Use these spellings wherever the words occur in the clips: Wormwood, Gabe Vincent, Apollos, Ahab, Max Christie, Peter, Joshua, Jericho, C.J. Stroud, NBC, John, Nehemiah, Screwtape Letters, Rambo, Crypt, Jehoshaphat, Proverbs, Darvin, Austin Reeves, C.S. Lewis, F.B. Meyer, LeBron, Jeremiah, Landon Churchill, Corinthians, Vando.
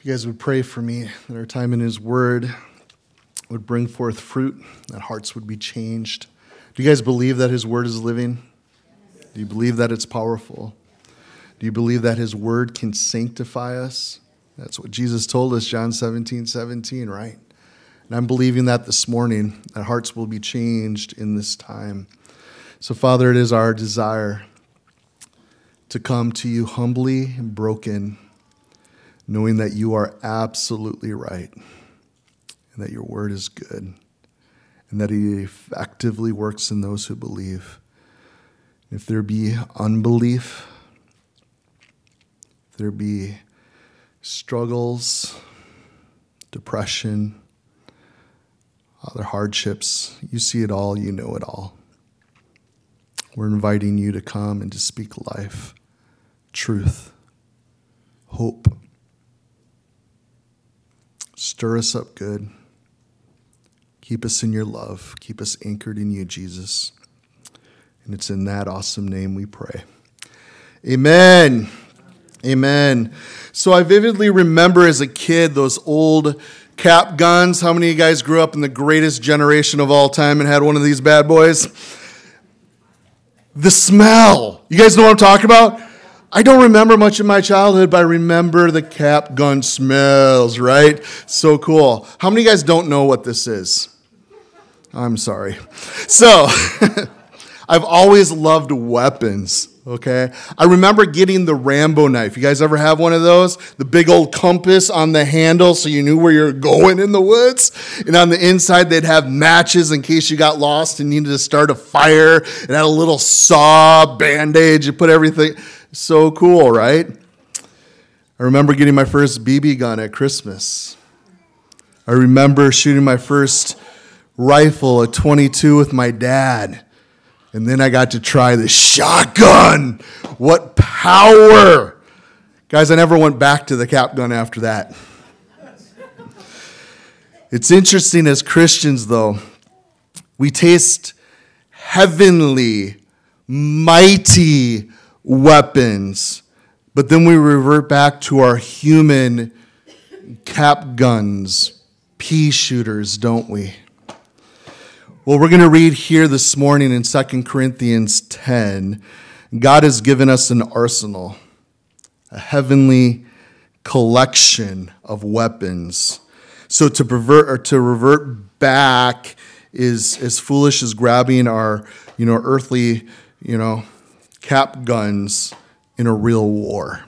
If you guys would pray for me that our time in His Word would bring forth fruit, that hearts would be changed. Do you guys believe that His Word is living? Yes. Do you believe that it's powerful? Do you believe that His Word can sanctify us? That's what Jesus told us, John 17:17, right? And I'm believing that this morning, that hearts will be changed in this time. So, Father, it is our desire to come to you humbly and broken, knowing that you are absolutely right, and that your word is good, and that it effectively works in those who believe. If there be unbelief, if there be struggles, depression, other hardships, you see it all, you know it all. We're inviting you to come and to speak life, truth, hope. Stir us up good. Keep us in your love. Keep us anchored in you, Jesus. And it's in that awesome name we pray. Amen. Amen. So I vividly remember as a kid those old cap guns. How many of you guys grew up in the greatest generation of all time and had one of these bad boys? The smell. You guys know what I'm talking about? I don't remember much of my childhood, but I remember the cap gun smells, right? So cool. How many of you guys don't know what this is? I'm sorry. So, I've always loved weapons, okay? I remember getting the Rambo knife. You guys ever have one of those? The big old compass on the handle so you knew where you were going in the woods. And on the inside, they'd have matches in case you got lost and needed to start a fire. It had a little saw, bandage, you put everything. So cool, right? I remember getting my first BB gun at Christmas. I remember shooting my first rifle, a .22 with my dad. And then I got to try the shotgun. What power. Guys, I never went back to the cap gun after that. It's interesting as Christians, though. We taste heavenly, mighty weapons, but then we revert back to our human cap guns, pea shooters, don't we? Well, we're going to read here this morning in 2 Corinthians 10. God has given us an arsenal, a heavenly collection of weapons. So to revert back is as foolish as grabbing our, earthly, cap guns in a real war.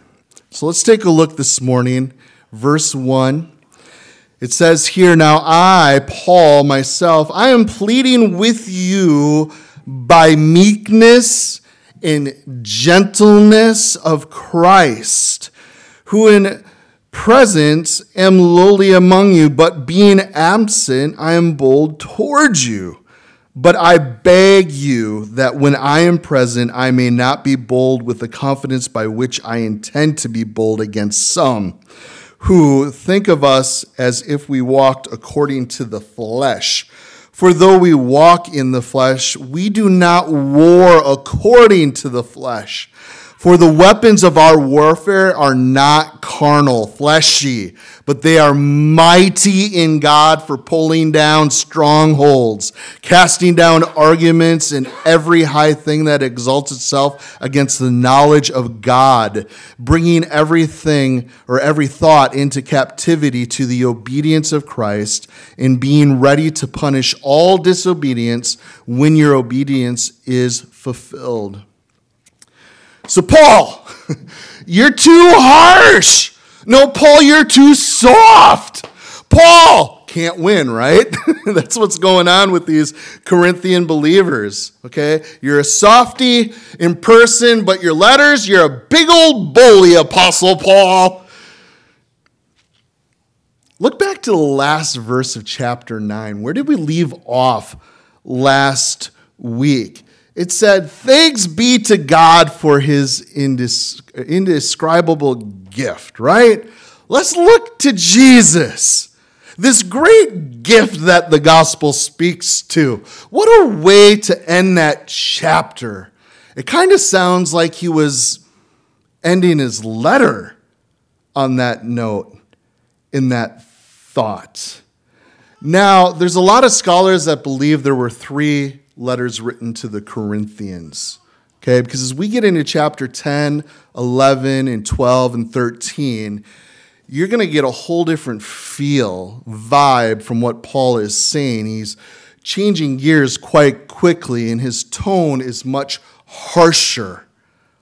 So let's take a look this morning. Verse 1. It says here, now I, Paul, myself, I am pleading with you by meekness and gentleness of Christ, who in presence am lowly among you, but being absent, I am bold towards you. But I beg you that when I am present, I may not be bold with the confidence by which I intend to be bold against some, who think of us as if we walked according to the flesh. For though we walk in the flesh, we do not war according to the flesh. For the weapons of our warfare are not carnal, fleshy, but they are mighty in God for pulling down strongholds, casting down arguments and every high thing that exalts itself against the knowledge of God, bringing everything or every thought into captivity to the obedience of Christ, and being ready to punish all disobedience when your obedience is fulfilled. So, Paul, you're too harsh. No, Paul, you're too soft. Paul can't win, right? That's what's going on with these Corinthian believers, okay? You're a softy in person, but your letters, you're a big old bully, Apostle Paul. Look back to the last verse of chapter 9. Where did we leave off last week? It said, thanks be to God for his indescribable gift, right? Let's look to Jesus, this great gift that the gospel speaks to. What a way to end that chapter. It kind of sounds like he was ending his letter on that note. in that thought. Now, there's a lot of scholars that believe there were 3 letters written to the Corinthians, okay? Because as we get into chapter 10, 11, and 12, and 13, you're going to get a whole different feel, vibe from what Paul is saying. He's changing gears quite quickly, and his tone is much harsher,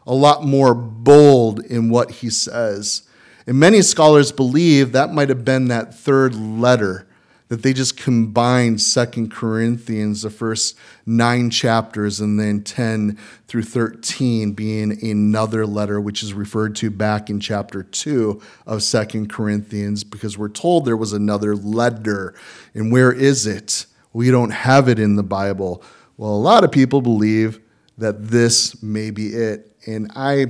a lot more bold in what he says. And many scholars believe that might have been that 3rd letter, that they just combined 2 Corinthians, the first 9 chapters, and then 10 through 13 being another letter, which is referred to back in chapter 2 of 2 Corinthians, because we're told there was another letter. And where is it? We don't have it in the Bible. Well, a lot of people believe that this may be it. And I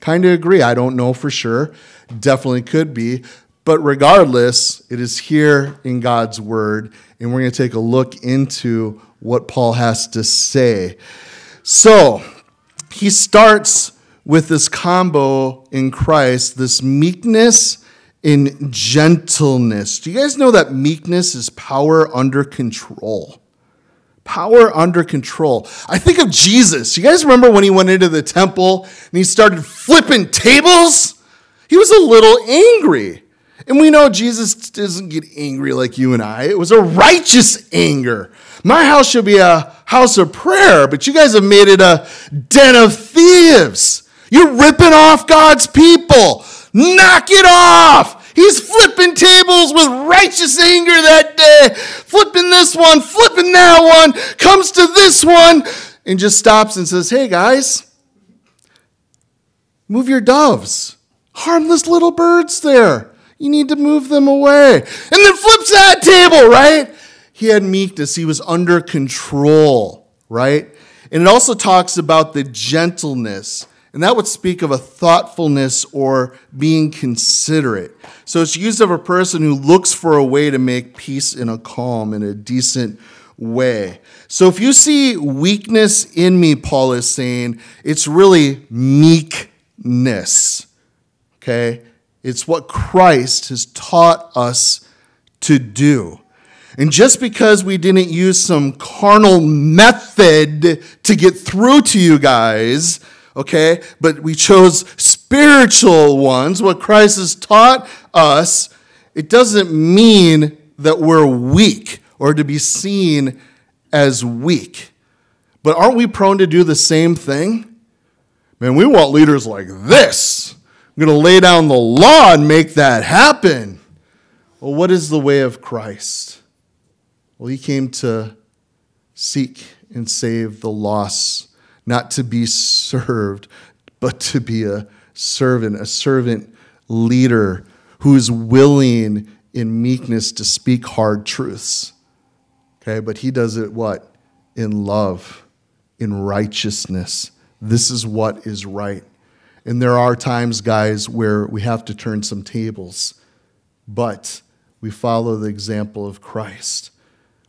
kind of agree. I don't know for sure. Definitely could be. But regardless, it is here in God's word, and we're going to take a look into what Paul has to say. So he starts with this combo in Christ, this meekness and gentleness. Do you guys know that meekness is power under control? Power under control. I think of Jesus. You guys remember when he went into the temple and he started flipping tables? He was a little angry. And we know Jesus doesn't get angry like you and I. It was a righteous anger. My house should be a house of prayer, but you guys have made it a den of thieves. You're ripping off God's people. Knock it off. He's flipping tables with righteous anger that day. Flipping this one, flipping that one, comes to this one, and just stops and says, hey guys, move your doves. Harmless little birds there. You need to move them away. And then flips that table, right? He had meekness. He was under control, right? And it also talks about the gentleness. And that would speak of a thoughtfulness or being considerate. So it's used of a person who looks for a way to make peace in a calm, in a decent way. So if you see weakness in me, Paul is saying, it's really meekness, okay? It's what Christ has taught us to do. And just because we didn't use some carnal method to get through to you guys, okay, but we chose spiritual ones, what Christ has taught us, it doesn't mean that we're weak or to be seen as weak. But aren't we prone to do the same thing? Man, we want leaders like this. I'm going to lay down the law and make that happen. Well, what is the way of Christ? Well, he came to seek and save the lost, not to be served, but to be a servant leader who is willing in meekness to speak hard truths. Okay, but he does it what? In love, in righteousness. This is what is right. And there are times, guys, where we have to turn some tables, but we follow the example of Christ.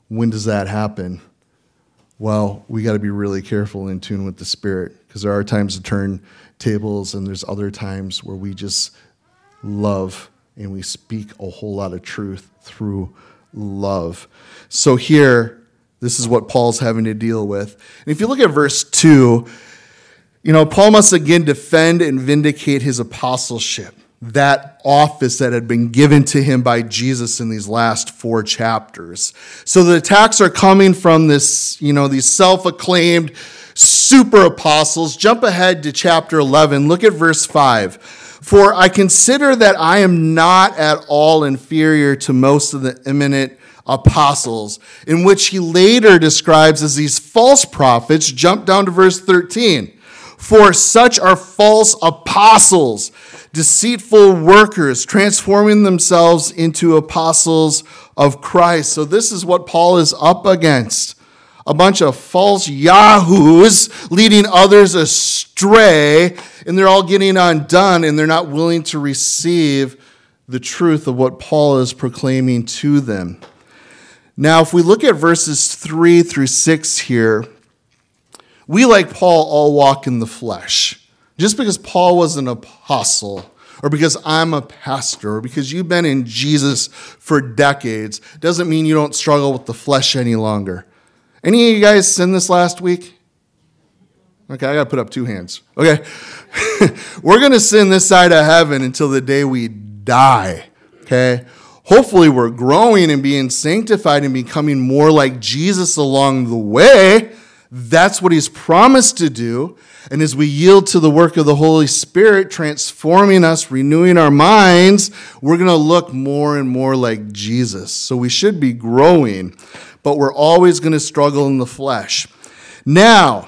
When does that happen? Well, we got to be really careful and in tune with the Spirit, because there are times to turn tables, and there's other times where we just love and we speak a whole lot of truth through love. So here, this is what Paul's having to deal with. And if you look at verse 2, you know, Paul must again defend and vindicate his apostleship, that office that had been given to him by Jesus in these last 4 chapters. So the attacks are coming from this, you know, these self-acclaimed super apostles. Jump ahead to chapter 11. Look at verse 5. For I consider that I am not at all inferior to most of the eminent apostles, in which he later describes as these false prophets. Jump down to verse 13. For such are false apostles, deceitful workers, transforming themselves into apostles of Christ. So this is what Paul is up against. A bunch of false yahoos leading others astray, and they're all getting undone, and they're not willing to receive the truth of what Paul is proclaiming to them. Now, if we look at verses 3 through 6 here, we, like Paul, all walk in the flesh. Just because Paul was an apostle or because I'm a pastor, or because you've been in Jesus for decades, doesn't mean you don't struggle with the flesh any longer. Any of you guys sin this last week? Okay, I got to put up two hands. Okay. We're going to sin this side of heaven until the day we die. Okay. Hopefully we're growing and being sanctified and becoming more like Jesus along the way. That's what he's promised to do. And as we yield to the work of the Holy Spirit, transforming us, renewing our minds, we're going to look more and more like Jesus. So we should be growing, but we're always going to struggle in the flesh. Now,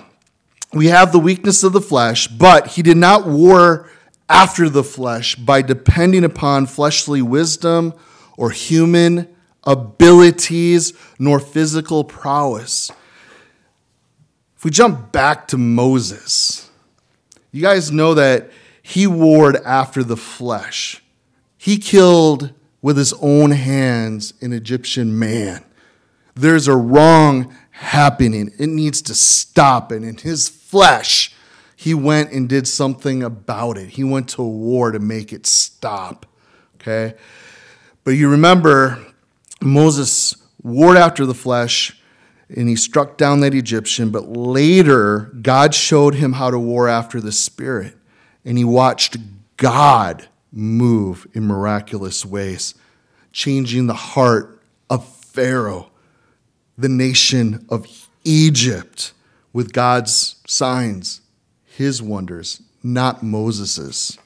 we have the weakness of the flesh, but he did not war after the flesh by depending upon fleshly wisdom or human abilities, nor physical prowess. If we jump back to Moses, you guys know that he warred after the flesh. He killed with his own hands an Egyptian man. There's a wrong happening. It needs to stop. And in his flesh, he went and did something about it. He went to war to make it stop. Okay? But you remember Moses warred after the flesh and he struck down that Egyptian, but later God showed him how to war after the spirit, and he watched God move in miraculous ways, changing the heart of Pharaoh, the nation of Egypt, with God's signs, his wonders, not Moses's.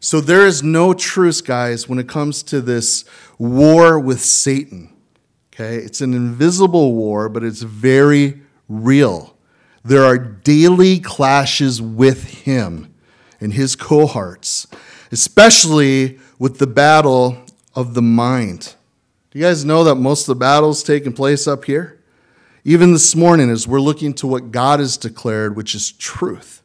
So there is no truce, guys, when it comes to this war with Satan. Okay? It's an invisible war, but it's very real. There are daily clashes with him and his cohorts, especially with the battle of the mind. You guys know that most of the battles taking place up here? Even this morning, as we're looking to what God has declared, which is truth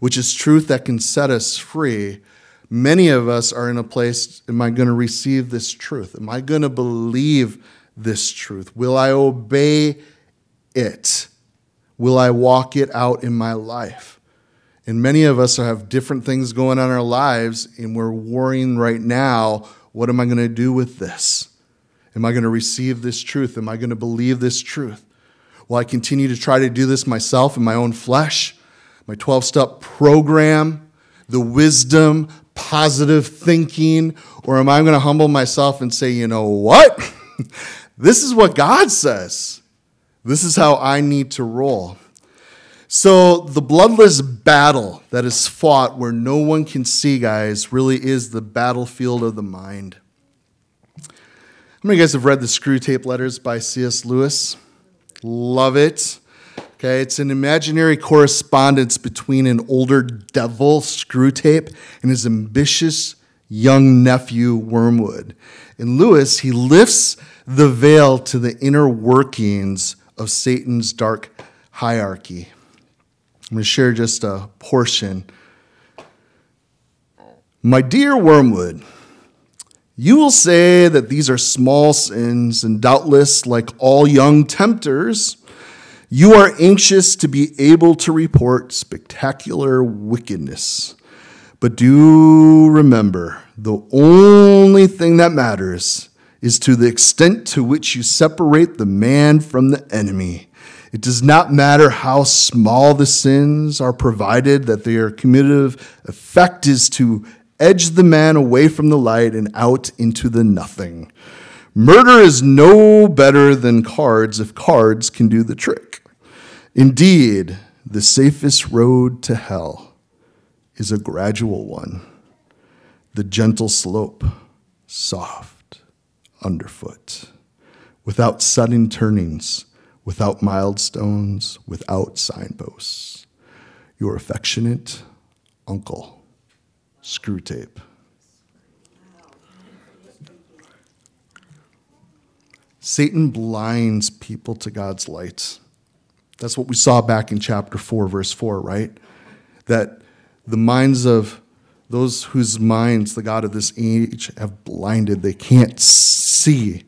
that can set us free, many of us are in a place, am I going to receive this truth? Am I going to believe this truth? Will I obey it? Will I walk it out in my life? And many of us have different things going on in our lives, and we're worrying right now, what am I going to do with this? Am I going to receive this truth? Am I going to believe this truth? Will I continue to try to do this myself in my own flesh? My 12-step program, the wisdom, positive thinking, or am I going to humble myself and say, you know what? This is what God says. This is how I need to roll. So the bloodless battle that is fought where no one can see, guys, really is the battlefield of the mind. How many of you guys have read the Screwtape Letters by C.S. Lewis? Love it. Okay, it's an imaginary correspondence between an older devil, Screwtape, and his ambitious young nephew, Wormwood. In Lewis, he lifts the veil to the inner workings of Satan's dark hierarchy. I'm going to share just a portion. My dear Wormwood, you will say that these are small sins, and doubtless, like all young tempters, you are anxious to be able to report spectacular wickedness. But do remember, the only thing that matters is to the extent to which you separate the man from the enemy. It does not matter how small the sins are, provided that their cumulative effect is to edge the man away from the light and out into the nothing. Murder is no better than cards if cards can do the trick. Indeed, the safest road to hell is a gradual one. The gentle slope, soft, underfoot, without sudden turnings, without milestones, without signposts. Your affectionate uncle, Screwtape. Satan blinds people to God's light. That's what we saw back in chapter 4, verse 4, right? That the minds of those whose minds the God of this age have blinded, they can't see,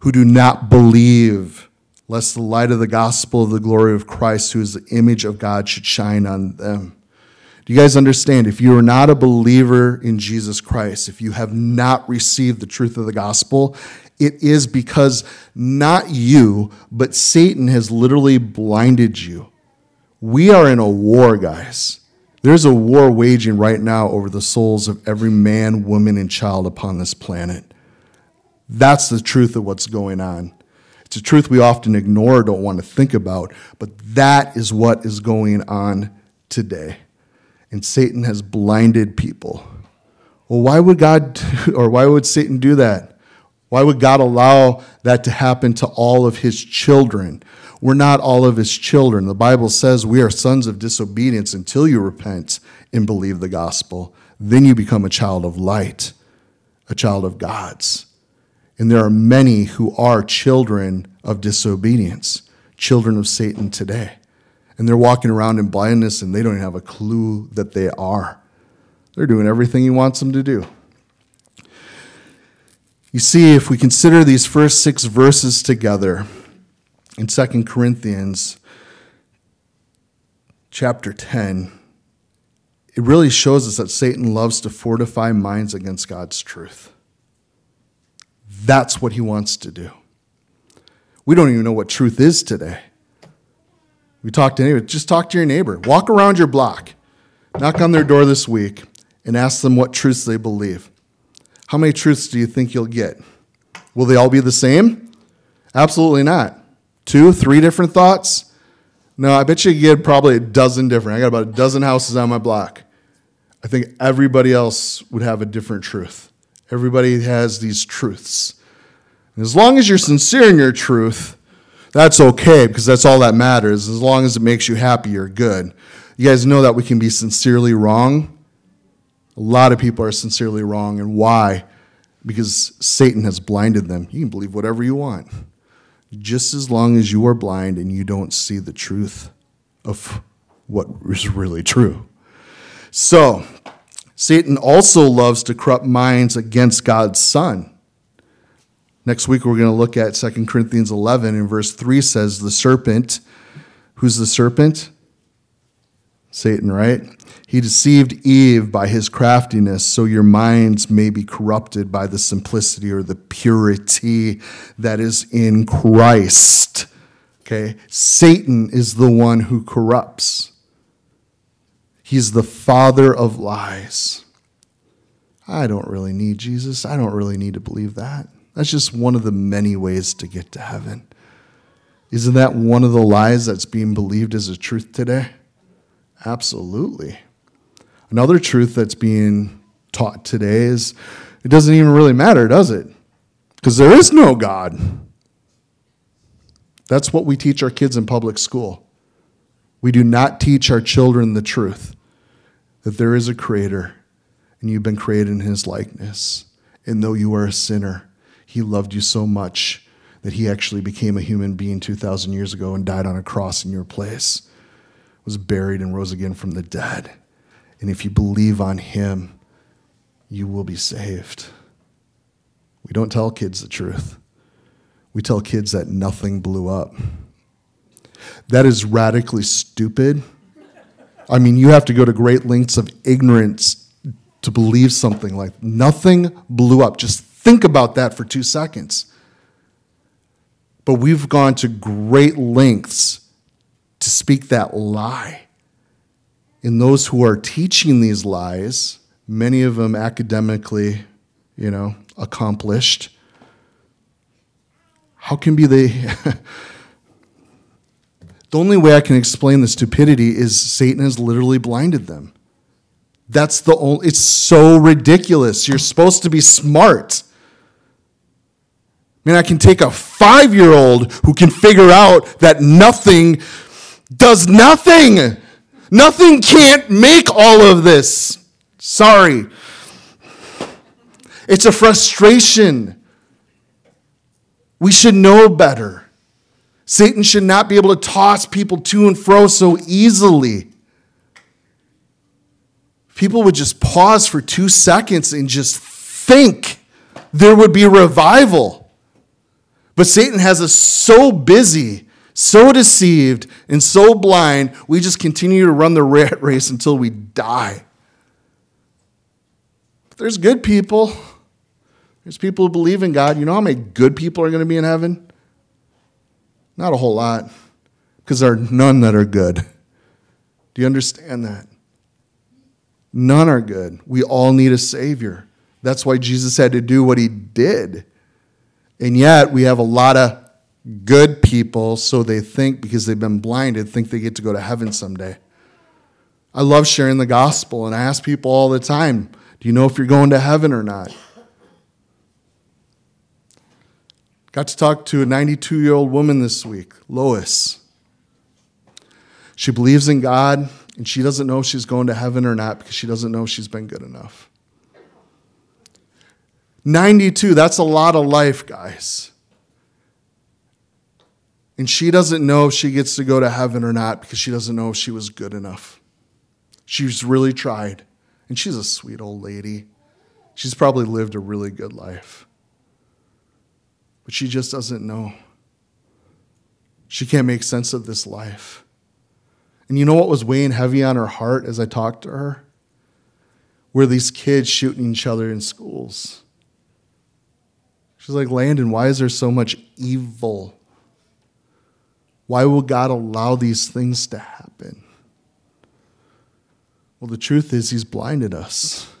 who do not believe, lest the light of the gospel of the glory of Christ, who is the image of God, should shine on them. Do you guys understand? If you are not a believer in Jesus Christ, if you have not received the truth of the gospel, it is because not you, but Satan has literally blinded you. We are in a war, guys. There's a war waging right now over the souls of every man, woman, and child upon this planet. That's the truth of what's going on. It's a truth we often ignore, don't want to think about, but that is what is going on today. And Satan has blinded people. Well, why would God, or why would Satan do that? Why would God allow that to happen to all of his children? We're not all of his children. The Bible says we are sons of disobedience until you repent and believe the gospel. Then you become a child of light, a child of God's. And there are many who are children of disobedience, children of Satan today. And they're walking around in blindness, and they don't even have a clue that they are. They're doing everything he wants them to do. You see, if we consider these first six verses together in 2 Corinthians chapter 10, it really shows us that Satan loves to fortify minds against God's truth. That's what he wants to do. We don't even know what truth is today. We talk to anybody. Just talk to your neighbor. Walk around your block. Knock on their door this week and ask them what truths they believe. How many truths do you think you'll get? Will they all be the same? Absolutely not. 2, 3 different thoughts? No, I bet you get probably a dozen different. I got about a dozen houses on my block. I think everybody else would have a different truth. Everybody has these truths. And as long as you're sincere in your truth, that's okay, because that's all that matters. As long as it makes you happy, you're good. You guys know that we can be sincerely wrong. A lot of people are sincerely wrong. And why? Because Satan has blinded them. You can believe whatever you want, just as long as you are blind and you don't see the truth of what is really true. So, Satan also loves to corrupt minds against God's Son. Next week, we're going to look at 2 Corinthians 11, and verse 3 says, the serpent, who's the serpent? Satan, right? He deceived Eve by his craftiness, so your minds may be corrupted by the simplicity or the purity that is in Christ. Okay? Satan is the one who corrupts. He's the father of lies. I don't really need Jesus. I don't really need to believe that. That's just one of the many ways to get to heaven. Isn't that one of the lies that's being believed as a truth today? Absolutely. Another truth that's being taught today is it doesn't even really matter, does it? Because there is no God. That's what we teach our kids in public school. We do not teach our children the truth, that there is a creator and you've been created in his likeness. And though you are a sinner, he loved you so much that he actually became a human being 2,000 years ago and died on a cross in your place, was buried and rose again from the dead. And if you believe on him, you will be saved. We don't tell kids the truth. We tell kids that nothing blew up. That is radically stupid. I mean, you have to go to great lengths of ignorance to believe something like nothing blew up. Just think about that for 2 seconds. But we've gone to great lengths to speak that lie. And those who are teaching these lies, many of them academically, accomplished, how can be they? The only way I can explain the stupidity is Satan has literally blinded them. That's the only, it's so ridiculous. You're supposed to be smart. I mean, I can take a 5-year-old who can figure out that nothing does nothing. Nothing can't make all of this. Sorry. It's a frustration. We should know better. Satan should not be able to toss people to and fro so easily. People would just pause for 2 seconds and just think, there would be revival. But Satan has us so busy so deceived and so blind, we just continue to run the rat race until we die. But there's good people. There's people who believe in God. You know how many good people are going to be in heaven? Not a whole lot, because there are none that are good. Do you understand that? None are good. We all need a Savior. That's why Jesus had to do what he did. And yet we have a lot of good people, so they think, because they've been blinded, think they get to go to heaven someday. I love sharing the gospel, and I ask people all the time, do you know if you're going to heaven or not? Got to talk to a 92-year-old woman this week, Lois. She believes in God, and she doesn't know if she's going to heaven or not because she doesn't know if she's been good enough. 92, that's a lot of life, guys. And she doesn't know if she gets to go to heaven or not because she doesn't know if she was good enough. She's really tried, and she's a sweet old lady. She's probably lived a really good life, but she just doesn't know. She can't make sense of this life. And you know what was weighing heavy on her heart as I talked to her? Were these kids shooting each other in schools. She's like, Landon, why is there so much evil? Why will God allow these things to happen? Well, the truth is, he's blinded us.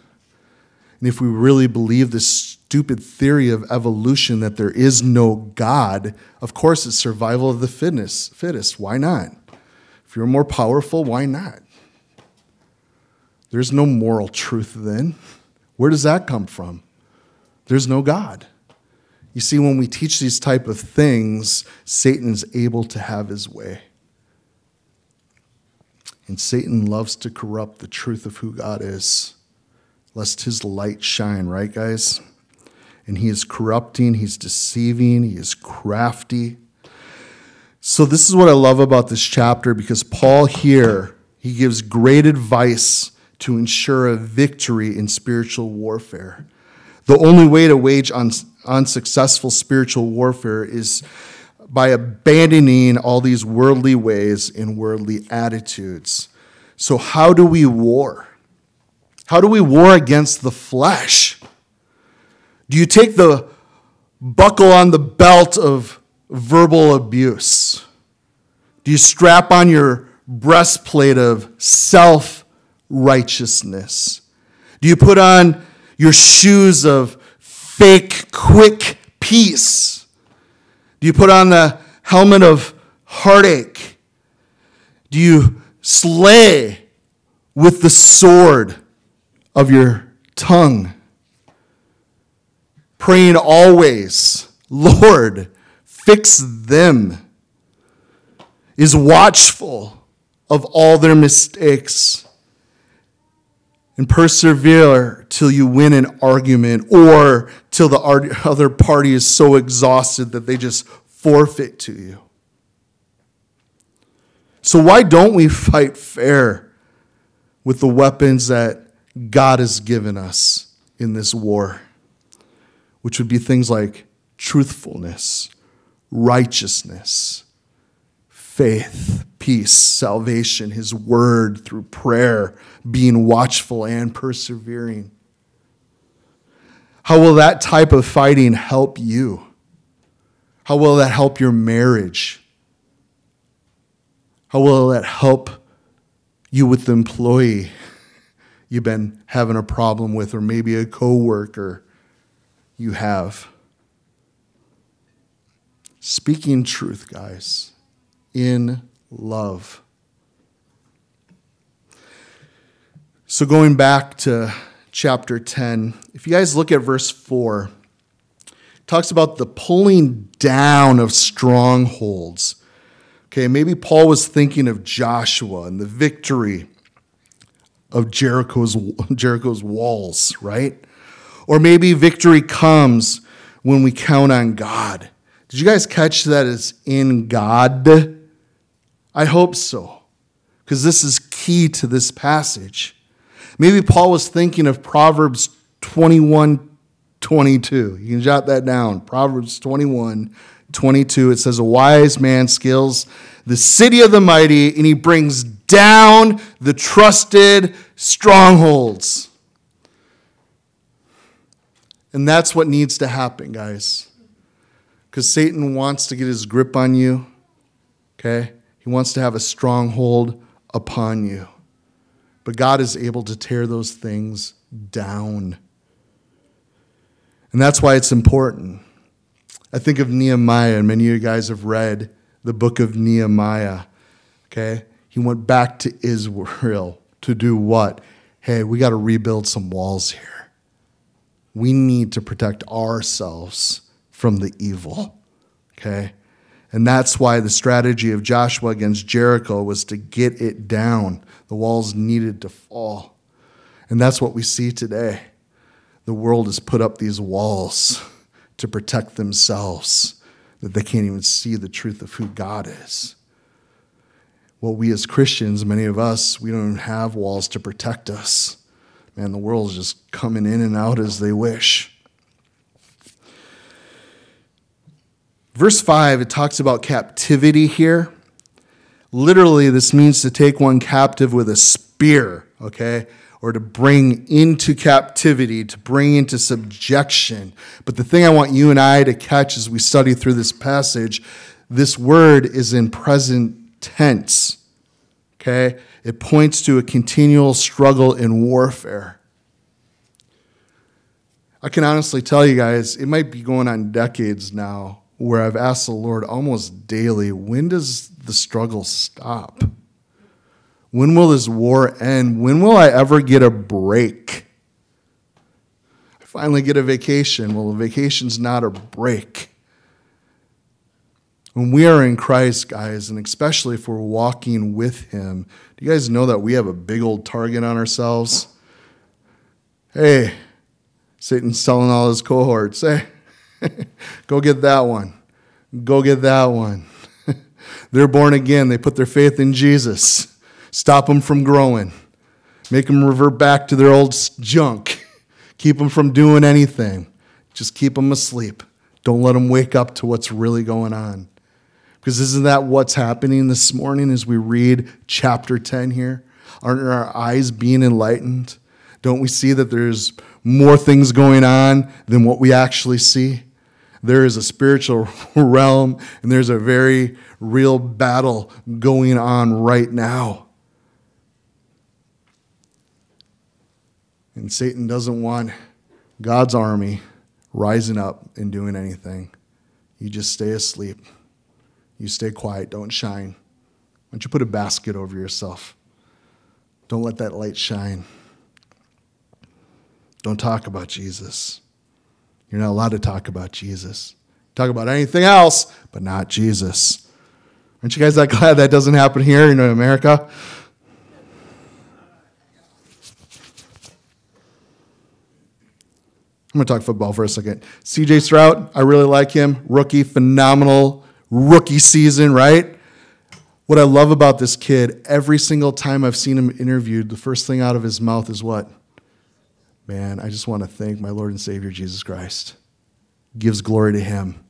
And if we really believe this stupid theory of evolution that there is no God, of course it's survival of the fittest. Why not? If you're more powerful, why not? There's no moral truth then. Where does that come from? There's no God. You see, when we teach these type of things, Satan's able to have his way. And Satan loves to corrupt the truth of who God is, lest his light shine, right, guys? And he is corrupting, he's deceiving, he is crafty. So this is what I love about this chapter, because Paul here, he gives great advice to ensure a victory in spiritual warfare. The only way to wage unsuccessful spiritual warfare is by abandoning all these worldly ways and worldly attitudes. So how do we war? How do we war against the flesh? Do you take the buckle on the belt of verbal abuse? Do you strap on your breastplate of self-righteousness? Do you put on your shoes of fake, quick peace? Do you put on the helmet of heartache? Do you slay with the sword of your tongue? Praying always, Lord, fix them, is watchful of all their mistakes, and persevere till you win an argument, or till the other party is so exhausted that they just forfeit to you. So why don't we fight fair with the weapons that God has given us in this war, which would be things like truthfulness, righteousness, faith, peace, salvation, his word through prayer, being watchful and persevering. How will that type of fighting help you? How will that help your marriage? How will that help you with the employee you've been having a problem with, or maybe a coworker you have? Speaking truth, guys, in love. So going back to chapter 10, if you guys look at verse 4, it talks about the pulling down of strongholds. Okay, maybe Paul was thinking of Joshua and the victory of Jericho's walls, right? Or maybe victory comes when we count on God. Did you guys catch that it's in God? I hope so, because this is key to this passage. Maybe Paul was thinking of Proverbs 21:22. You can jot that down. Proverbs 21, 22, it says, a wise man scales the city of the mighty, and he brings down the trusted strongholds. And that's what needs to happen, guys. Because Satan wants to get his grip on you, okay? He wants to have a stronghold upon you. But God is able to tear those things down. And that's why it's important. I think of Nehemiah, and many of you guys have read the book of Nehemiah, okay? He went back to Israel to do what? Hey, we got to rebuild some walls here. We need to protect ourselves from the evil, okay? And that's why the strategy of Joshua against Jericho was to get it down. The walls needed to fall. And that's what we see today. The world has put up these walls to protect themselves, that they can't even see the truth of who God is. Well, we as Christians, many of us, we don't even have walls to protect us. Man, the world's just coming in and out as they wish. Verse 5, it talks about captivity here. Literally, this means to take one captive with a spear, okay? Or to bring into captivity, to bring into subjection. But the thing I want you and I to catch as we study through this passage, this word is in present tense, okay? It points to a continual struggle in warfare. I can honestly tell you guys, it might be going on decades now where I've asked the Lord almost daily, when does the struggle stop? When will this war end? When will I ever get a break? I finally get a vacation. Well, a vacation's not a break. When we are in Christ, guys, and especially if we're walking with him, do you guys know that we have a big old target on ourselves? Hey, Satan's telling all his cohorts, hey, go get that one. Go get that one. They're born again. They put their faith in Jesus. Stop them from growing. Make them revert back to their old junk. Keep them from doing anything. Just keep them asleep. Don't let them wake up to what's really going on. Because isn't that what's happening this morning as we read chapter 10 here? Aren't our eyes being enlightened? Don't we see that there's more things going on than what we actually see? There is a spiritual realm, and there's a very real battle going on right now. And Satan doesn't want God's army rising up and doing anything. You just stay asleep. You stay quiet. Don't shine. Why don't you put a basket over yourself? Don't let that light shine. Don't talk about Jesus. You're not allowed to talk about Jesus. Talk about anything else, but not Jesus. Aren't you guys that glad that doesn't happen here in America? I'm going to talk football for a second. C.J. Stroud, I really like him. Rookie, phenomenal rookie season, right? What I love about this kid, every single time I've seen him interviewed, the first thing out of his mouth is what? Man, I just want to thank my Lord and Savior, Jesus Christ. Gives glory to him.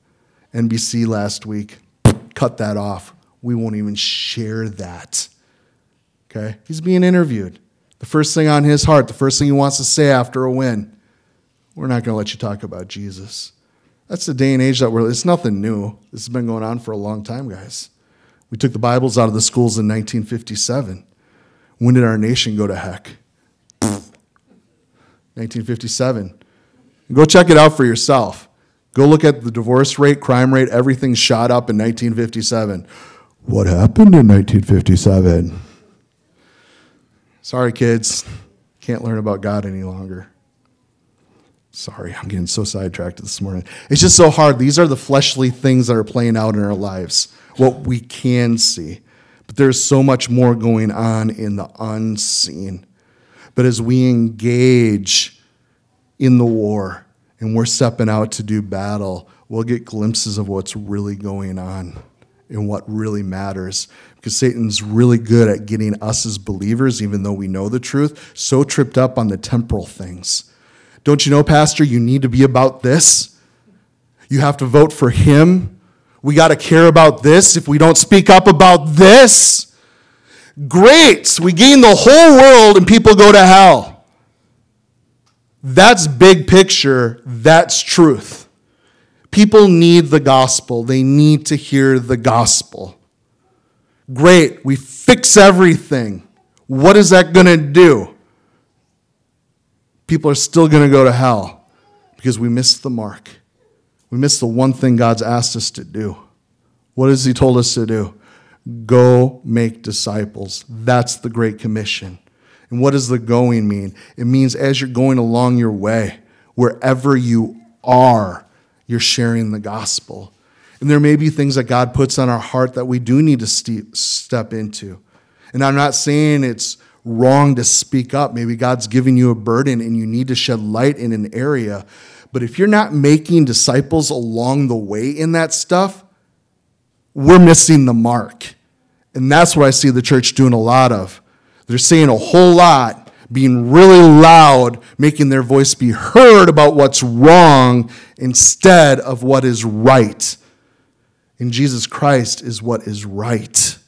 NBC last week, cut that off. We won't even share that. Okay? He's being interviewed. The first thing on his heart, the first thing he wants to say after a win, we're not going to let you talk about Jesus. That's the day and age that we're, it's nothing new. This has been going on for a long time, guys. We took the Bibles out of the schools in 1957. When did our nation go to heck? 1957. Go check it out for yourself. Go look at the divorce rate, crime rate, everything shot up in 1957. What happened in 1957? Sorry, kids. Can't learn about God any longer. Sorry, I'm getting so sidetracked this morning. It's just so hard. These are the fleshly things that are playing out in our lives, what we can see. But there's so much more going on in the unseen. But as we engage in the war and we're stepping out to do battle, we'll get glimpses of what's really going on and what really matters. Because Satan's really good at getting us as believers, even though we know the truth, so tripped up on the temporal things. Don't you know, Pastor, you need to be about this? You have to vote for him. We got to care about this. If we don't speak up about this, great. We gain the whole world and people go to hell. That's big picture. That's truth. People need the gospel. They need to hear the gospel. Great. We fix everything. What is that going to do? People are still going to go to hell because we missed the mark. We missed the one thing God's asked us to do. What has he told us to do? Go make disciples. That's the Great Commission. And what does the going mean? It means as you're going along your way, wherever you are, you're sharing the gospel. And there may be things that God puts on our heart that we do need to step into. And I'm not saying it's wrong to speak up. Maybe God's giving you a burden and you need to shed light in an area. But if you're not making disciples along the way in that stuff, we're missing the mark. And that's what I see the church doing a lot of. They're saying a whole lot, being really loud, making their voice be heard about what's wrong instead of what is right. And Jesus Christ is what is right.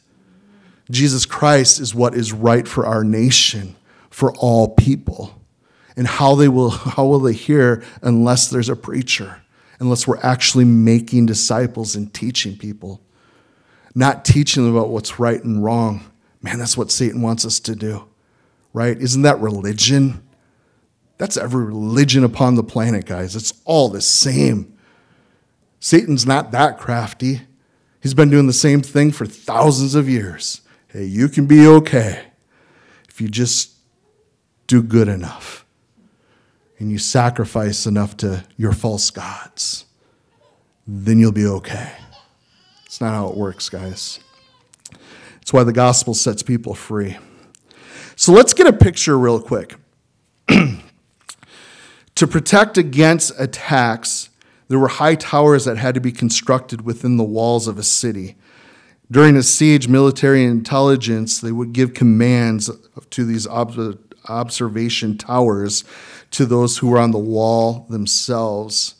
Jesus Christ is what is right for our nation, for all people. And how will they hear unless there's a preacher, unless we're actually making disciples and teaching people, not teaching them about what's right and wrong. Man, that's what Satan wants us to do, right? Isn't that religion? That's every religion upon the planet, guys. It's all the same. Satan's not that crafty. He's been doing the same thing for thousands of years. Hey, you can be okay if you just do good enough and you sacrifice enough to your false gods, then you'll be okay. It's not how it works, guys. It's why the gospel sets people free. So let's get a picture real quick. To protect against attacks, there were high towers that had to be constructed within the walls of a city. During a siege, military intelligence, they would give commands to these observation towers to those who are on the wall themselves.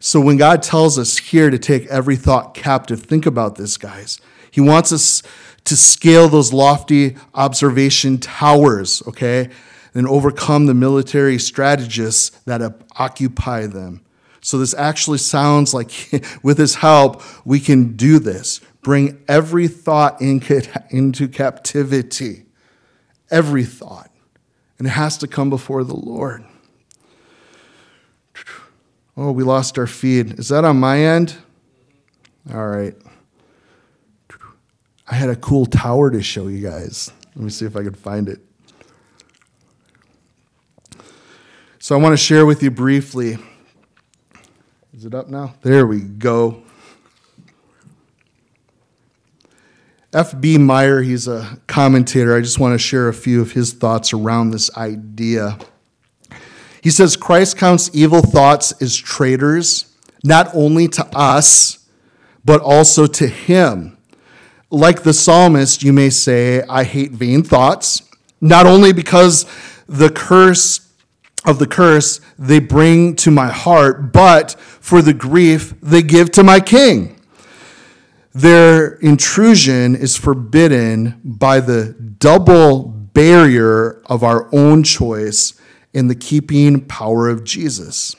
So when God tells us here to take every thought captive, think about this, guys. He wants us to scale those lofty observation towers, okay, and overcome the military strategists that occupy them. So this actually sounds like with his help, we can do this. Bring every thought into captivity. Every thought. And it has to come before the Lord. Oh, we lost our feed. Is that on my end? All right. I had a cool tower to show you guys. Let me see if I can find it. So I want to share with you briefly. Is it up now? There we go. F.B. Meyer, he's a commentator. I just want to share a few of his thoughts around this idea. He says, Christ counts evil thoughts as traitors, not only to us, but also to him. Like the psalmist, you may say, I hate vain thoughts, not only because the curse they bring to my heart, but for the grief they give to my king. Their intrusion is forbidden by the double barrier of our own choice and the keeping power of Jesus.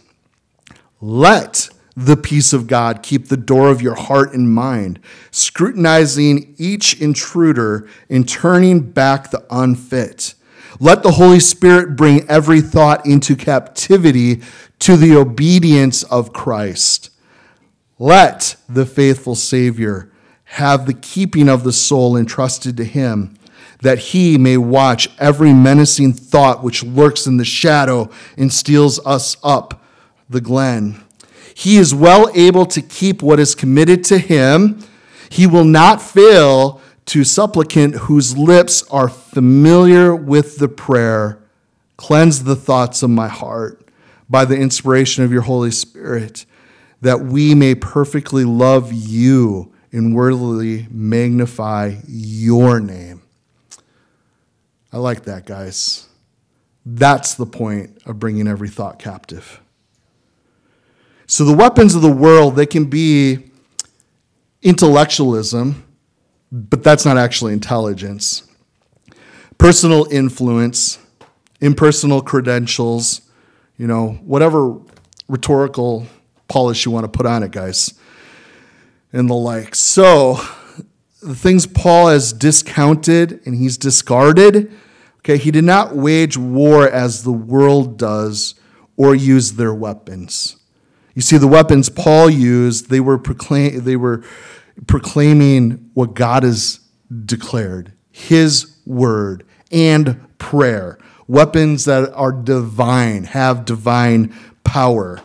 Let the peace of God keep the door of your heart and mind, scrutinizing each intruder and turning back the unfit. Let the Holy Spirit bring every thought into captivity to the obedience of Christ. Let the faithful Savior have the keeping of the soul entrusted to him, that he may watch every menacing thought which lurks in the shadow and steals us up the glen. He is well able to keep what is committed to him. He will not fail to supplicant whose lips are familiar with the prayer. Cleanse the thoughts of my heart by the inspiration of your Holy Spirit, that we may perfectly love you and worthily magnify your name. I like that, guys. That's the point of bringing every thought captive. So the weapons of the world, they can be intellectualism, but that's not actually intelligence. Personal influence, impersonal credentials, whatever rhetorical polish you want to put on it, guys, and the like. So the things Paul has discounted and he's discarded, okay, he did not wage war as the world does or use their weapons. You see, the weapons Paul used, they were proclaiming what God has declared, his word and prayer, weapons that are divine, have divine power.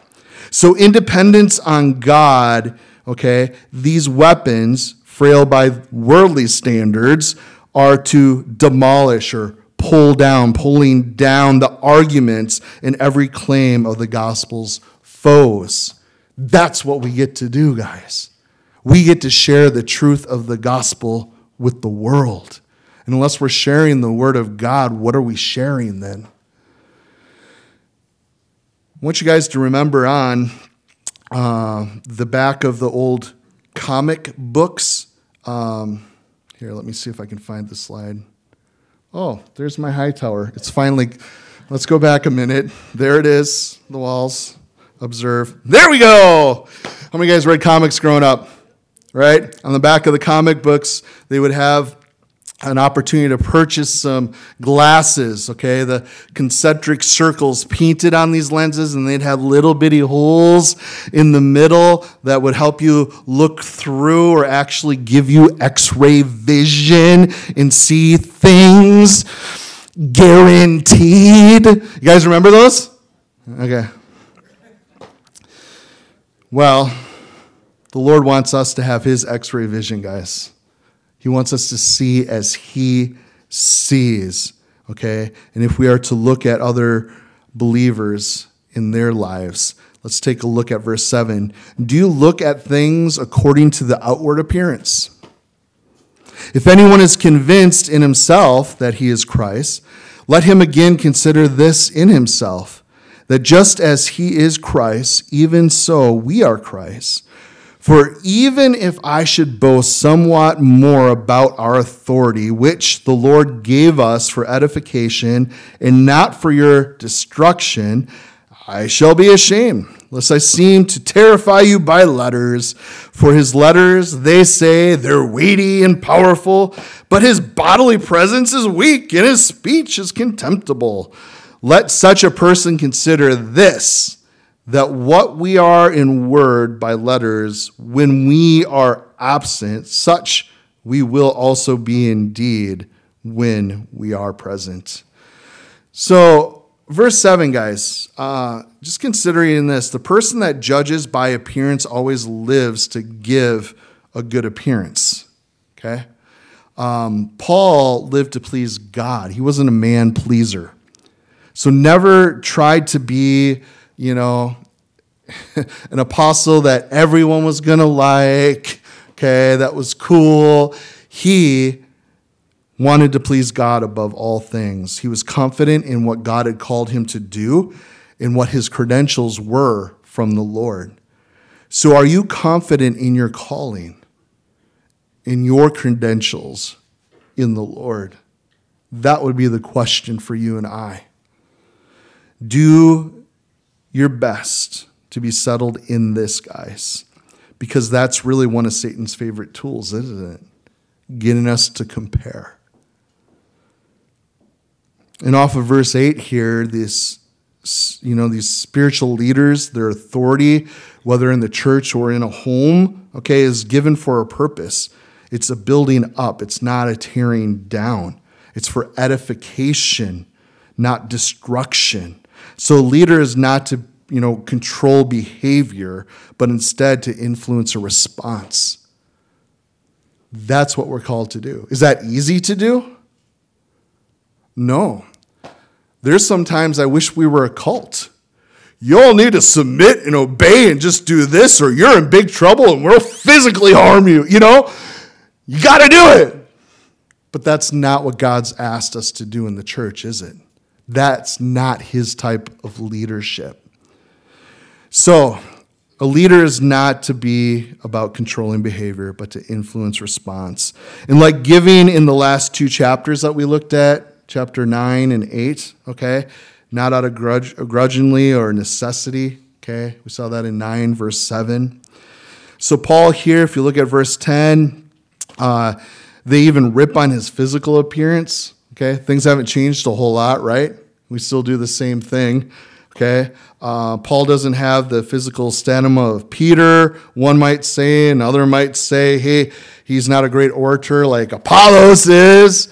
So independence on God, okay, these weapons, frail by worldly standards, are to demolish or pulling down the arguments in every claim of the gospel's foes. That's what we get to do, guys. We get to share the truth of the gospel with the world. And unless we're sharing the word of God, what are we sharing then? I want you guys to remember on the back of the old comic books. Here, let me see if I can find the slide. Oh, there's my Hightower. It's finally, let's go back a minute. There it is, the walls. Observe. There we go. How many guys read comics growing up? Right? On the back of the comic books, they would have an opportunity to purchase some glasses, okay? The concentric circles painted on these lenses, and they'd have little bitty holes in the middle that would help you look through or actually give you X-ray vision and see things guaranteed. You guys remember those? Okay. Well, the Lord wants us to have his X-ray vision, guys. He wants us to see as he sees, okay? And if we are to look at other believers in their lives, let's take a look at verse 7. Do you look at things according to the outward appearance? If anyone is convinced in himself that he is Christ, let him again consider this in himself, that just as he is Christ, even so we are Christ. For even if I should boast somewhat more about our authority, which the Lord gave us for edification and not for your destruction, I shall be ashamed, lest I seem to terrify you by letters. For his letters, they say, they're weighty and powerful, but his bodily presence is weak and his speech is contemptible. Let such a person consider this, that what we are in word by letters, when we are absent, such we will also be indeed when we are present. So verse 7, guys, just considering this, the person that judges by appearance always lives to give a good appearance, okay? Paul lived to please God. He wasn't a man pleaser. So never tried to be an apostle that everyone was going to like, okay, that was cool. He wanted to please God above all things. He was confident in what God had called him to do and what his credentials were from the Lord. So are you confident in your calling, in your credentials in the Lord? That would be the question for you and I. Do your best to be settled in this, guys, because that's really one of Satan's favorite tools, isn't it? Getting us to compare. And off of verse 8 here, these spiritual leaders, their authority, whether in the church or in a home, okay, is given for a purpose. It's a building up. It's not a tearing down. It's for edification, not destruction. So a leader is not to, control behavior, but instead to influence a response. That's what we're called to do. Is that easy to do? No. There's sometimes I wish we were a cult. You all need to submit and obey and just do this, or you're in big trouble and we'll physically harm you. You got to do it. But that's not what God's asked us to do in the church, is it? That's not his type of leadership. So A leader is not to be about controlling behavior, but to influence response. And like giving in the last two chapters that we looked at, chapter 9 and 8, okay, not out of grudgingly or necessity, okay? We saw that in 9, verse 7. So Paul here, if you look at verse 10, they even rip on his physical appearance, okay? Things haven't changed a whole lot, right? We still do the same thing. Okay, Paul doesn't have the physical stamina of Peter. One might say, another might say, hey, he's not a great orator like Apollos is.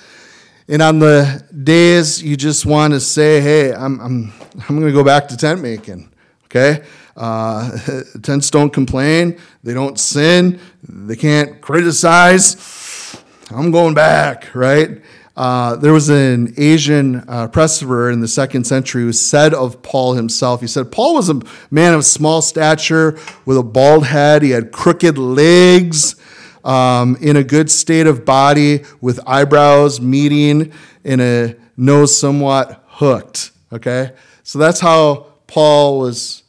And on the days you just want to say, hey, I'm going to go back to tent making. Okay, tents don't complain, they don't sin, they can't criticize. I'm going back, right? There was an Asian presbyter in the 2nd century who said of Paul himself, he said, Paul was a man of small stature with a bald head. He had crooked legs, in a good state of body, with eyebrows meeting and a nose somewhat hooked. Okay? So that's how Paul was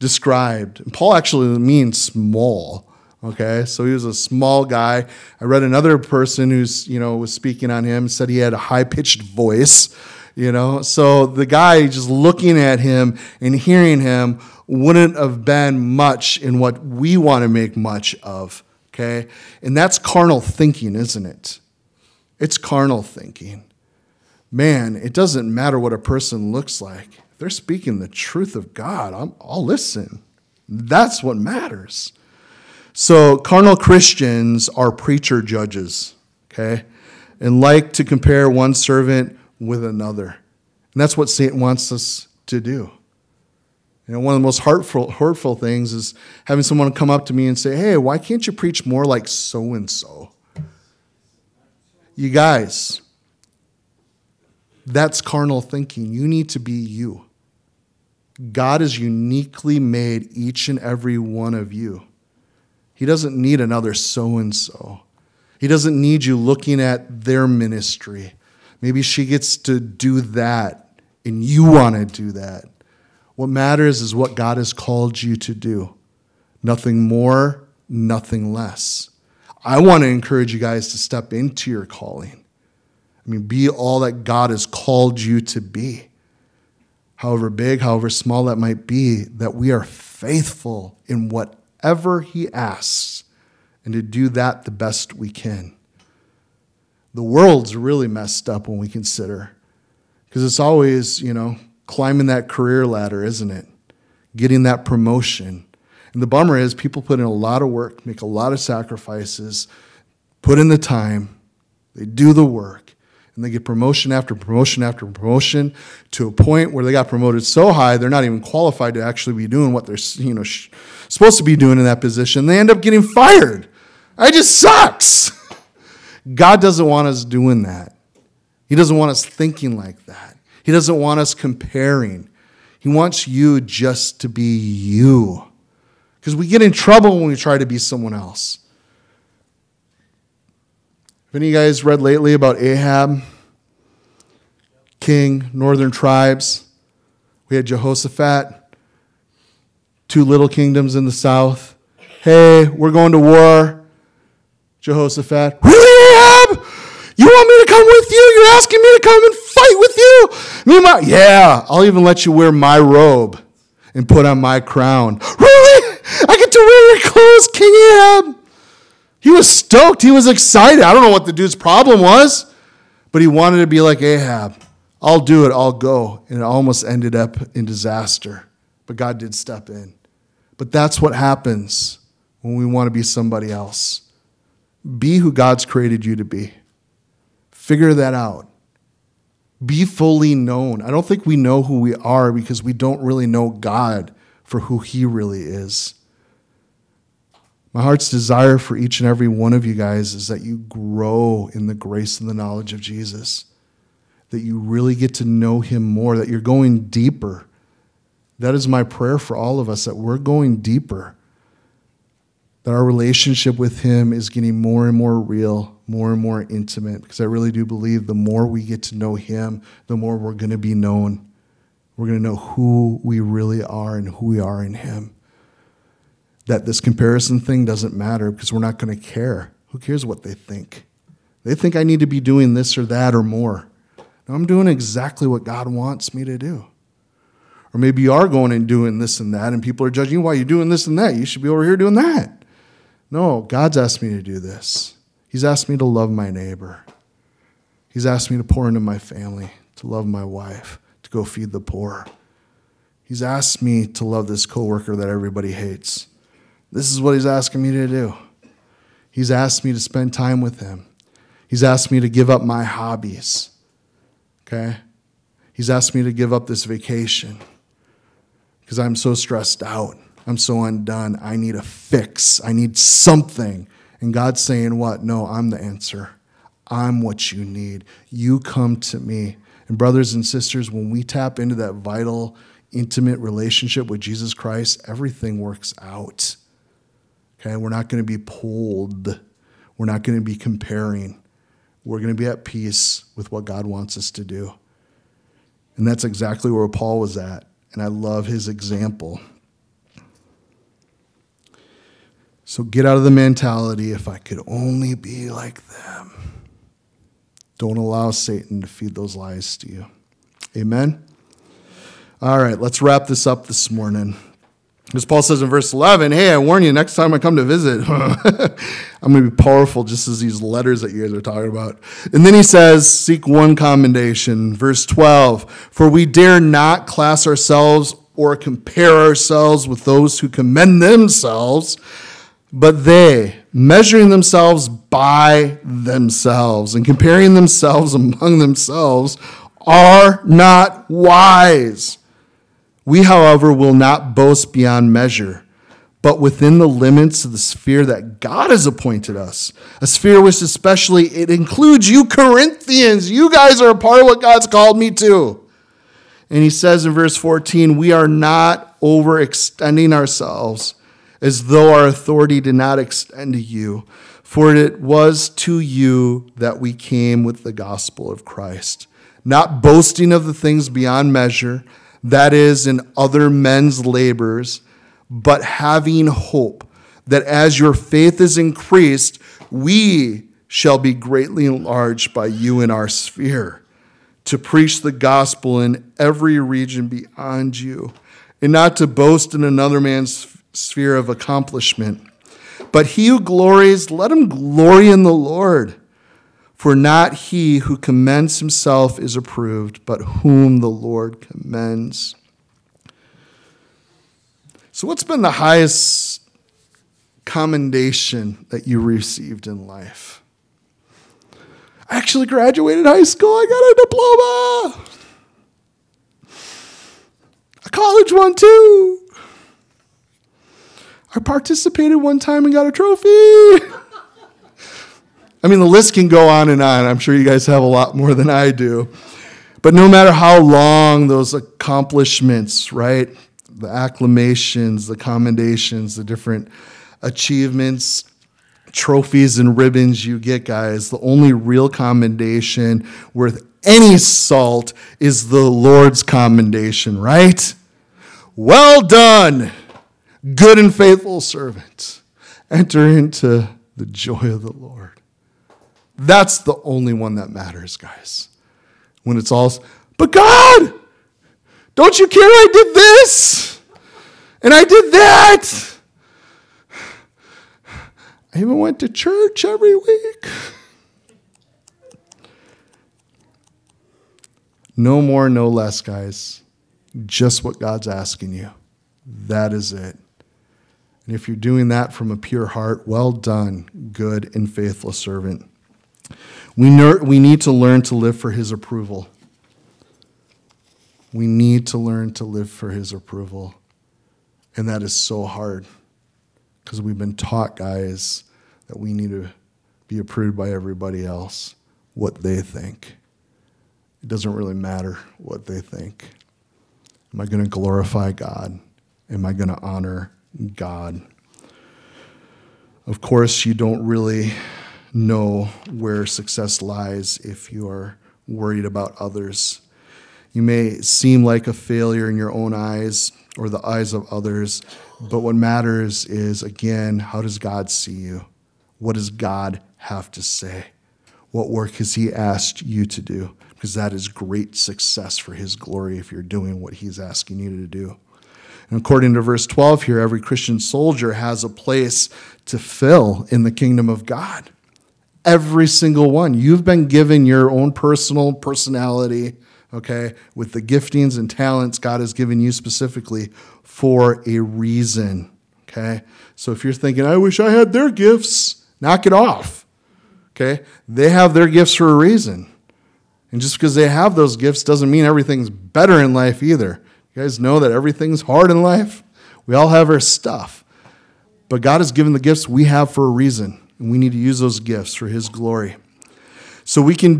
described. And Paul actually means small. Okay, so he was a small guy. I read another person who's, was speaking on him, said he had a high-pitched voice, So the guy just looking at him and hearing him wouldn't have been much in what we want to make much of, okay? And that's carnal thinking, isn't it? It's carnal thinking. Man, it doesn't matter what a person looks like. If they're speaking the truth of God, I'll listen. That's what matters. So carnal Christians are preacher judges, okay, and like to compare one servant with another. And that's what Satan wants us to do. One of the most hurtful things is having someone come up to me and say, hey, why can't you preach more like so-and-so? You guys, that's carnal thinking. You need to be you. God has uniquely made each and every one of you. He doesn't need another so-and-so. He doesn't need you looking at their ministry. Maybe she gets to do that, and you want to do that. What matters is what God has called you to do. Nothing more, nothing less. I want to encourage you guys to step into your calling. Be all that God has called you to be. However big, however small that might be, that we are faithful in whatever he asks, and to do that the best we can. The world's really messed up when we consider, because it's always, climbing that career ladder, isn't it? Getting that promotion. And the bummer is people put in a lot of work, make a lot of sacrifices, put in the time, they do the work, and they get promotion after promotion after promotion to a point where they got promoted so high they're not even qualified to actually be doing what they're supposed to be doing in that position. They end up getting fired. It just sucks. God doesn't want us doing that. He doesn't want us thinking like that. He doesn't want us comparing. He wants you just to be you. Because we get in trouble when we try to be someone else. Have any of you guys read lately about Ahab, king, northern tribes? We had Jehoshaphat, 2 little kingdoms in the south. Hey, we're going to war. Jehoshaphat, really, Ahab? You want me to come with you? You're asking me to come and fight with you? Yeah, I'll even let you wear my robe and put on my crown. Really? I get to wear your clothes, King Ahab? He was stoked. He was excited. I don't know what the dude's problem was, but he wanted to be like Ahab. I'll do it. I'll go. And it almost ended up in disaster. But God did step in. But that's what happens when we want to be somebody else. Be who God's created you to be. Figure that out. Be fully known. I don't think we know who we are because we don't really know God for who he really is. My heart's desire for each and every one of you guys is that you grow in the grace and the knowledge of Jesus, that you really get to know him more, that you're going deeper. That is my prayer for all of us, that we're going deeper, that our relationship with him is getting more and more real, more and more intimate, because I really do believe the more we get to know him, the more we're going to be known. We're going to know who we really are and who we are in him. that this comparison thing doesn't matter because we're not going to care. Who cares what they think? They think I need to be doing this or that or more. No, I'm doing exactly what God wants me to do. Or maybe you are going and doing this and that, and people are judging you. Why are you doing this and that? You should be over here doing that. No, God's asked me to do this. He's asked me to love my neighbor. He's asked me to pour into my family, to love my wife, to go feed the poor. He's asked me to love this coworker that everybody hates. This is what he's asking me to do. He's asked me to spend time with him. He's asked me to give up my hobbies. Okay? He's asked me to give up this vacation because I'm so stressed out. I'm so undone. I need a fix. I need something. And God's saying what? No, I'm the answer. I'm what you need. You come to me. And brothers and sisters, when we tap into that vital, intimate relationship with Jesus Christ, everything works out. Okay? We're not going to be pulled. We're not going to be comparing. We're going to be at peace with what God wants us to do. And that's exactly where Paul was at. And I love his example. So get out of the mentality, if I could only be like them. Don't allow Satan to feed those lies to you. Amen? All right, let's wrap this up this morning. As Paul says in verse 11, hey, I warn you, next time I come to visit, I'm going to be powerful just as these letters that you guys are talking about. And then he says, seek one commendation. Verse 12, for we dare not class ourselves or compare ourselves with those who commend themselves, but they, measuring themselves by themselves and comparing themselves among themselves, are not wise. We, however, will not boast beyond measure, but within the limits of the sphere that God has appointed us, a sphere which especially it includes you Corinthians. You guys are a part of what God's called me to. And he says in verse 14, we are not overextending ourselves as though our authority did not extend to you, for it was to you that we came with the gospel of Christ, not boasting of the things beyond measure, that is, in other men's labors, but having hope that as your faith is increased, we shall be greatly enlarged by you in our sphere, to preach the gospel in every region beyond you, and not to boast in another man's sphere of accomplishment. But he who glories, let him glory in the Lord. For not he who commends himself is approved, but whom the Lord commends. So what's been the highest commendation that you received in life? I actually graduated high school. I got a diploma. A college one, too. I participated one time and got a trophy. I mean, the list can go on and on. I'm sure you guys have a lot more than I do. But no matter how long those accomplishments, right, the acclamations, the commendations, the different achievements, trophies and ribbons you get, guys, the only real commendation worth any salt is the Lord's commendation, right? Well done, good and faithful servant. Enter into the joy of the Lord. That's the only one that matters, guys. When it's all, but God, don't you care I did this? And I did that. I even went to church every week. No more, no less, guys. Just what God's asking you. That is it. And if you're doing that from a pure heart, well done, good and faithful servant. We need to learn to live for his approval. We need to learn to live for his approval. And that is so hard because we've been taught, guys, that we need to be approved by everybody else, what they think. It doesn't really matter what they think. Am I going to glorify God? Am I going to honor God? Of course, you don't really know where success lies if you are worried about others. You may seem like a failure in your own eyes or the eyes of others, but what matters is, again, how does God see you? What does God have to say? What work has he asked you to do? Because that is great success for his glory if you're doing what he's asking you to do. And according to verse 12 here, every Christian soldier has a place to fill in the kingdom of God. Every single one. You've been given your own personal personality, okay, with the giftings and talents God has given you specifically for a reason, okay? So if you're thinking, I wish I had their gifts, knock it off, okay? They have their gifts for a reason. And just because they have those gifts doesn't mean everything's better in life either. You guys know that everything's hard in life. We all have our stuff. But God has given the gifts we have for a reason, and we need to use those gifts for his glory. So we get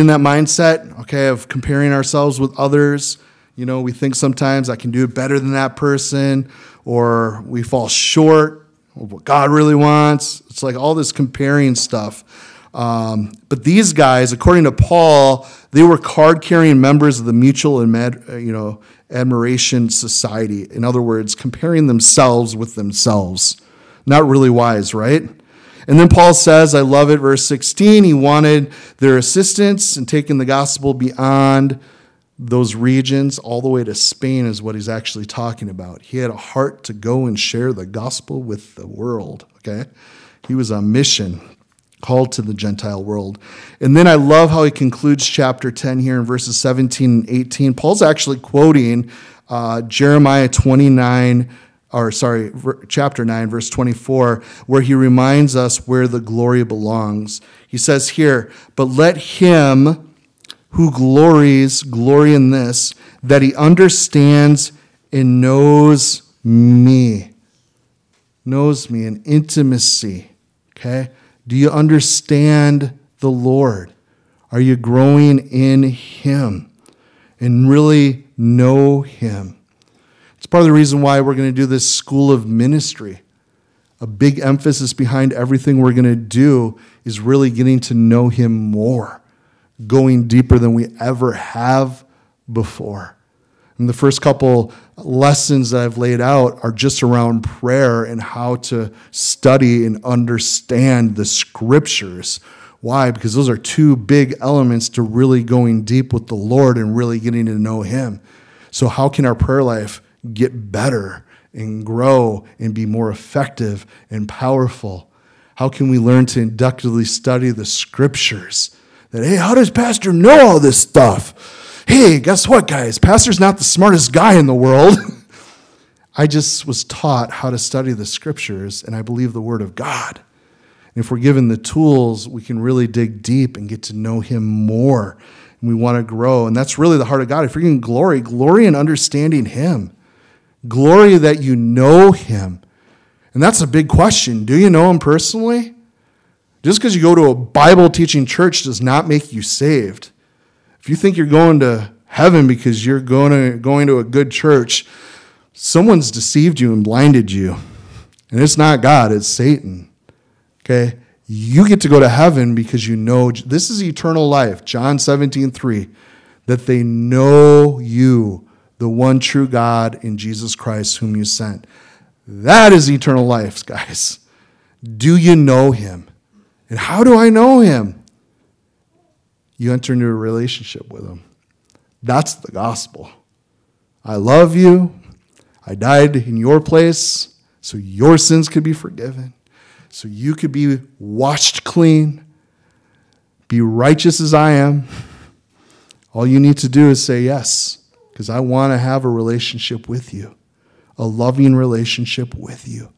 in that mindset, okay, of comparing ourselves with others. You know, we think sometimes I can do it better than that person, or we fall short of what God really wants. It's like all this comparing stuff. But these guys, according to Paul, they were card-carrying members of the Mutual Admiration Society. In other words, comparing themselves with themselves. Not really wise, right? And then Paul says, I love it, verse 16, he wanted their assistance in taking the gospel beyond those regions, all the way to Spain is what he's actually talking about. He had a heart to go and share the gospel with the world, okay? He was on mission, called to the Gentile world. And then I love how he concludes chapter 10 here in verses 17 and 18. Paul's actually quoting Jeremiah 29, or sorry, chapter 9, verse 24, where he reminds us where the glory belongs. He says here, but let him who glories, glory in this, that he understands and knows me in intimacy, okay? Do you understand the Lord? Are you growing in him and really know him? It's part of the reason why we're going to do this school of ministry. A big emphasis behind everything we're going to do is really getting to know him more, going deeper than we ever have before. And the first couple lessons that I've laid out are just around prayer and how to study and understand the scriptures. Why? Because those are two big elements to really going deep with the Lord and really getting to know him. So how can our prayer life get better and grow and be more effective and powerful? How can we learn to inductively study the scriptures? That, hey, how does Pastor know all this stuff? Hey, guess what, guys? Pastor's not the smartest guy in the world. I just was taught how to study the scriptures, and I believe the word of God. And if we're given the tools, we can really dig deep and get to know him more. And we want to grow. And that's really the heart of God. If you're getting glory, glory in understanding him. Glory that you know him. And that's a big question. Do you know him personally? Just because you go to a Bible-teaching church does not make you saved. If you think you're going to heaven because you're going to a good church, someone's deceived you and blinded you. And it's not God, it's Satan. Okay? You get to go to heaven because you know this is eternal life, John 17:3, that they know you, the one true God in Jesus Christ whom you sent. That is eternal life, guys. Do you know him? And how do I know him? You enter into a relationship with him. That's the gospel. I love you. I died in your place so your sins could be forgiven, so you could be washed clean, be righteous as I am. All you need to do is say yes, because I want to have a relationship with you, a loving relationship with you,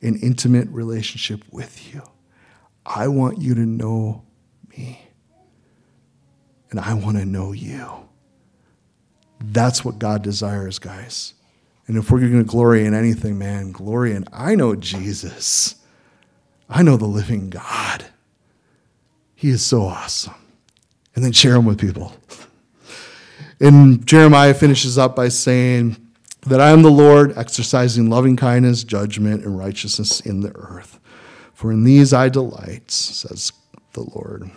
an intimate relationship with you. I want you to know me. And I want to know you. That's what God desires, guys. And if we're going to glory in anything, man, glory in I know Jesus. I know the living God. He is so awesome. And then share him with people. And Jeremiah finishes up by saying that I am the Lord, exercising loving kindness, judgment, and righteousness in the earth. For in these I delight, says the Lord.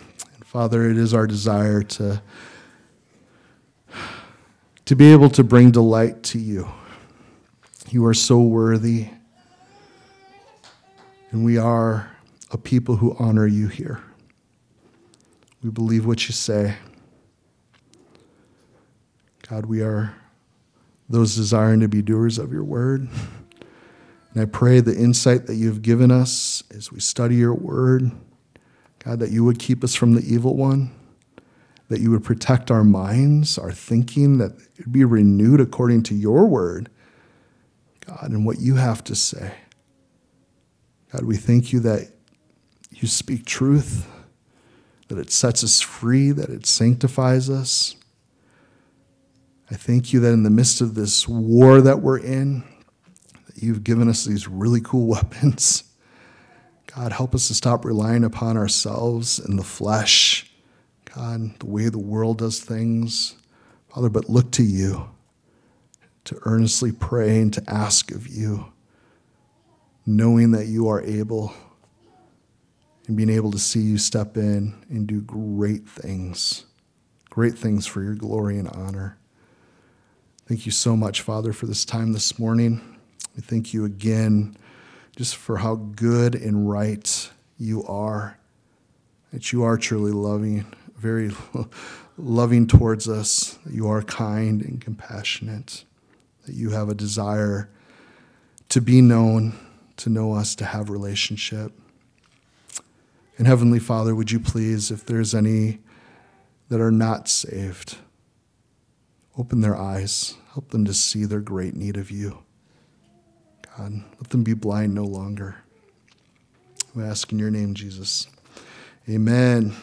Father, it is our desire to to be able to bring delight to you. You are so worthy. And we are a people who honor you here. We believe what you say. God, we are those desiring to be doers of your word. And I pray the insight that you've given us as we study your word, God, that you would keep us from the evil one, that you would protect our minds, our thinking, that it would be renewed according to your word, God, and what you have to say. God, we thank you that you speak truth, that it sets us free, that it sanctifies us. I thank you that in the midst of this war that we're in, that you've given us these really cool weapons. God, help us to stop relying upon ourselves and the flesh, God, the way the world does things, Father, but look to you, to earnestly pray and to ask of you, knowing that you are able and being able to see you step in and do great things for your glory and honor. Thank you so much, Father, for this time this morning. We thank you again just for how good and right you are, that you are truly loving, very loving towards us, that you are kind and compassionate, that you have a desire to be known, to know us, to have relationship. And Heavenly Father, would you please, if there's any that are not saved, open their eyes, help them to see their great need of you. God, let them be blind no longer. We ask in your name, Jesus. Amen.